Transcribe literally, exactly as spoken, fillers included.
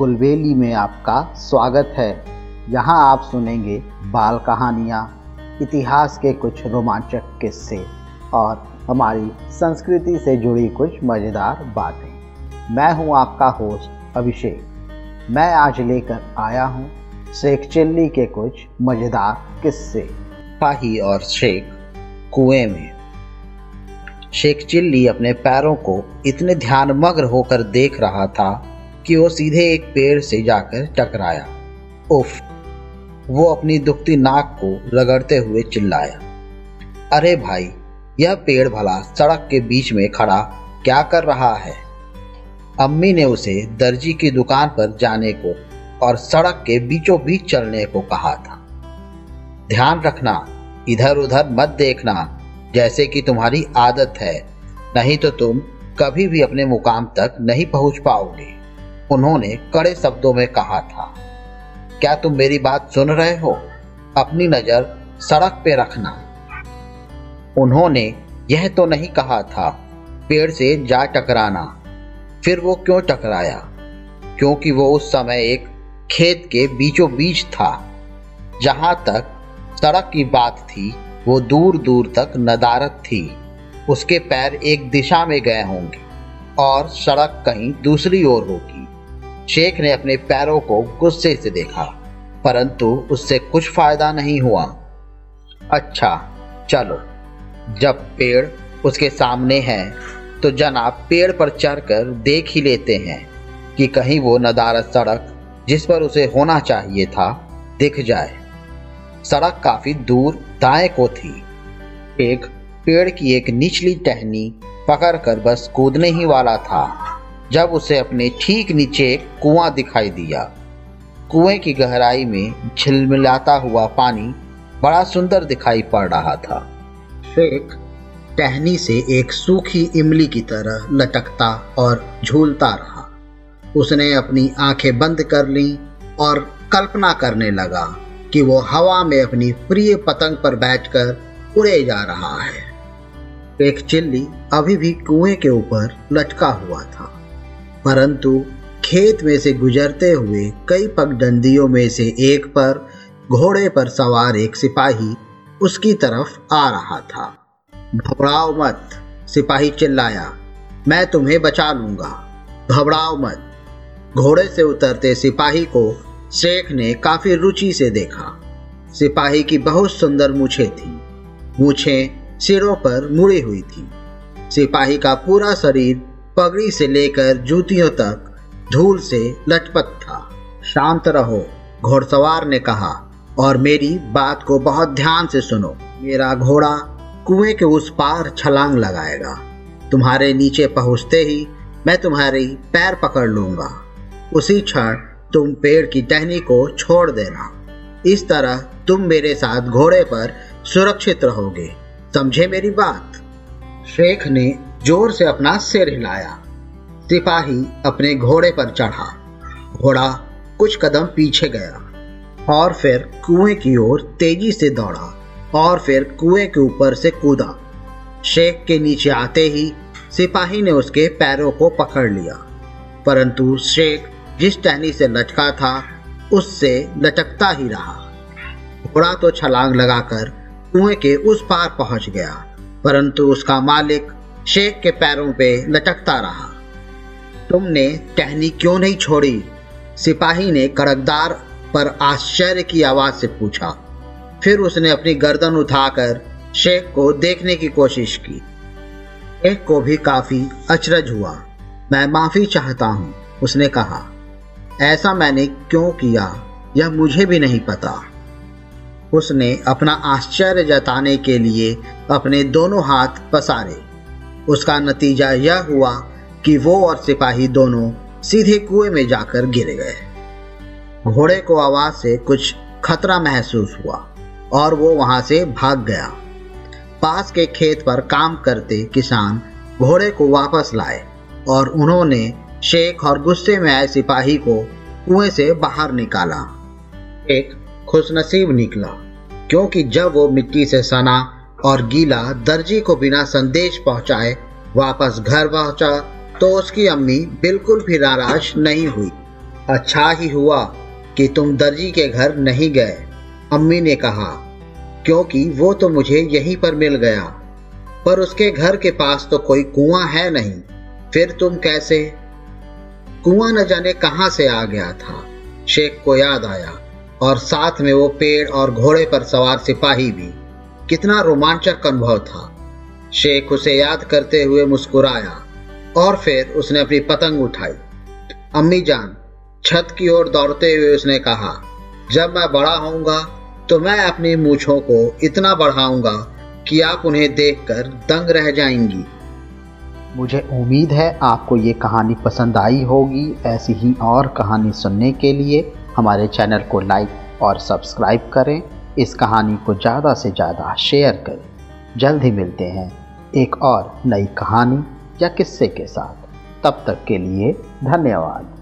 कोलबेली में आपका स्वागत है। यहाँ आप सुनेंगे बाल कहानियाँ, इतिहास के कुछ रोमांचक किस्से और हमारी संस्कृति से जुड़ी कुछ मज़ेदार बातें। मैं हूँ आपका होस्ट अभिषेक। मैं आज लेकर आया हूँ शेख चिल्ली के कुछ मज़ेदार किस्से। शाही और शेख कुएं में। शेख चिल्ली अपने पैरों को इतने ध्यानमग्न होकर देख रहा था कि वो सीधे एक पेड़ से जाकर टकराया। उफ! वो अपनी दुखती नाक को रगड़ते हुए चिल्लाया, अरे भाई, यह पेड़ भला सड़क के बीच में खड़ा क्या कर रहा है? अम्मी ने उसे दर्जी की दुकान पर जाने को और सड़क के बीचों बीच चलने को कहा था। ध्यान रखना, इधर उधर मत देखना जैसे कि तुम्हारी आदत है, नहीं तो तुम कभी भी अपने मुकाम तक नहीं पहुंच पाओगे, उन्होंने कड़े शब्दों में कहा था। क्या तुम मेरी बात सुन रहे हो? अपनी नज़र सड़क पे रखना। उन्होंने यह तो नहीं कहा था पेड़ से जा टकराना। फिर वो क्यों टकराया? क्योंकि वो उस समय एक खेत के बीचों बीच था। जहाँ तक सड़क की बात थी, वो दूर दूर तक नदारद थी। उसके पैर एक दिशा में गए होंगे और सड़क कहीं दूसरी ओर होगी। शेख ने अपने पैरों को गुस्से से देखा, परंतु उससे कुछ फायदा नहीं हुआ। अच्छा चलो, जब पेड़ उसके सामने है तो जनाब पेड़ पर चढ़कर देख ही लेते हैं कि कहीं वो नदारद सड़क जिस पर उसे होना चाहिए था दिख जाए। सड़क काफी दूर दाएं को थी। एक पेड़ की एक निचली टहनी पकड़कर बस कूदने ही वाला था जब उसे अपने ठीक नीचे कुआं दिखाई दिया। कुएं की गहराई में झिलमिलाता हुआ पानी बड़ा सुंदर दिखाई पड़ रहा था। शेख टहनी से एक सूखी इमली की तरह लटकता और झूलता रहा। उसने अपनी आंखें बंद कर लीं और कल्पना करने लगा कि वो हवा में अपनी प्रिय पतंग पर बैठकर उड़े जा रहा है। एक चिल्ली अभी भी कुएं के ऊपर लटका हुआ था, परंतु खेत में से गुजरते हुए कई पगडंडियों में से एक पर घोड़े पर सवार एक सिपाही उसकी तरफ आ रहा था। घबराओ मत, सिपाही चिल्लाया, मैं तुम्हें बचा लूंगा, घबराओ मत। घोड़े से उतरते सिपाही को शेख ने काफी रुचि से देखा। सिपाही की बहुत सुंदर मूछें थीं। मूछें सिरों पर मुड़ी हुई थीं। सिपाही का पूरा शरीर पगड़ी से लेकर जूतियों तक धूल से लथपथ था। शांत रहो, घोड़सवार ने कहा, और मेरी बात को बहुत ध्यान से सुनो। मेरा घोड़ा कुएं के उस पार छलांग लगाएगा। तुम्हारे नीचे पहुंचते ही मैं तुम्हारी पैर पकड़ लूंगा। उसी क्षण तुम पेड़ की टहनी को छोड़ देना। इस तरह तुम मेरे साथ घोड़े पर सुरक्षित रहोगे, समझे मेरी बात? शेख ने जोर से अपना सिर हिलाया। सिपाही अपने घोड़े पर चढ़ा। घोड़ा कुछ कदम पीछे गया और फिर कुएं की ओर तेजी से दौड़ा और फिर कुएं के ऊपर से कूदा। शेख के नीचे आते ही सिपाही ने उसके पैरों को पकड़ लिया, परंतु शेख जिस टहनी से लटका था उससे लटकता ही रहा। घोड़ा तो छलांग लगाकर कुएं के उस पार पहुंच गया, परंतु उसका मालिक शेख के पैरों पे लटकता रहा। तुमने टहनी क्यों नहीं छोड़ी? सिपाही ने कड़कदार पर आश्चर्य की आवाज से पूछा। फिर उसने अपनी गर्दन उठाकर शेख को देखने की कोशिश की। शेख को भी काफी अचरज हुआ। मैं माफी चाहता हूँ, उसने कहा, ऐसा मैंने क्यों किया यह मुझे भी नहीं पता। उसने अपना आश्चर्य जताने के लिए अपने दोनों हाथ पसारे। उसका नतीजा यह हुआ कि वो और सिपाही दोनों सीधे कुएं में जाकर गिर गए। घोड़े को आवाज से कुछ खतरा महसूस हुआ और वो वहां से भाग गया। पास के खेत पर काम करते किसान घोड़े को वापस लाए और उन्होंने शेख और गुस्से में आए सिपाही को कुएं से बाहर निकाला। एक खुशनसीब निकला, क्योंकि जब वो मिट्टी से सना और गीला दर्जी को बिना संदेश पहुंचाए वापस घर पहुंचा तो उसकी अम्मी बिल्कुल भी नाराज नहीं हुई। अच्छा ही हुआ कि तुम दर्जी के घर नहीं गए, अम्मी ने कहा, क्योंकि वो तो मुझे यहीं पर मिल गया, पर उसके घर के पास तो कोई कुआं है नहीं, फिर तुम कैसे? कुआं न जाने कहां से आ गया था, शेख को याद आया, और साथ में वो पेड़ और घोड़े पर सवार सिपाही भी। कितना रोमांचक अनुभव था। शेख उसे याद करते हुए मुस्कुराया और फिर उसने अपनी पतंग उठाई। अम्मी जान, छत की ओर दौड़ते हुए उसने कहा, जब मैं बड़ा होऊंगा तो मैं अपनी मूंछों को इतना बढ़ाऊंगा कि आप उन्हें देखकर दंग रह जाएंगी। मुझे उम्मीद है आपको ये कहानी पसंद आई होगी। ऐसी ही और कहानी सुनने के लिए हमारे चैनल को लाइक और सब्सक्राइब करें। इस कहानी को ज़्यादा से ज़्यादा शेयर करें। जल्द ही मिलते हैं एक और नई कहानी या किस्से के साथ। तब तक के लिए धन्यवाद।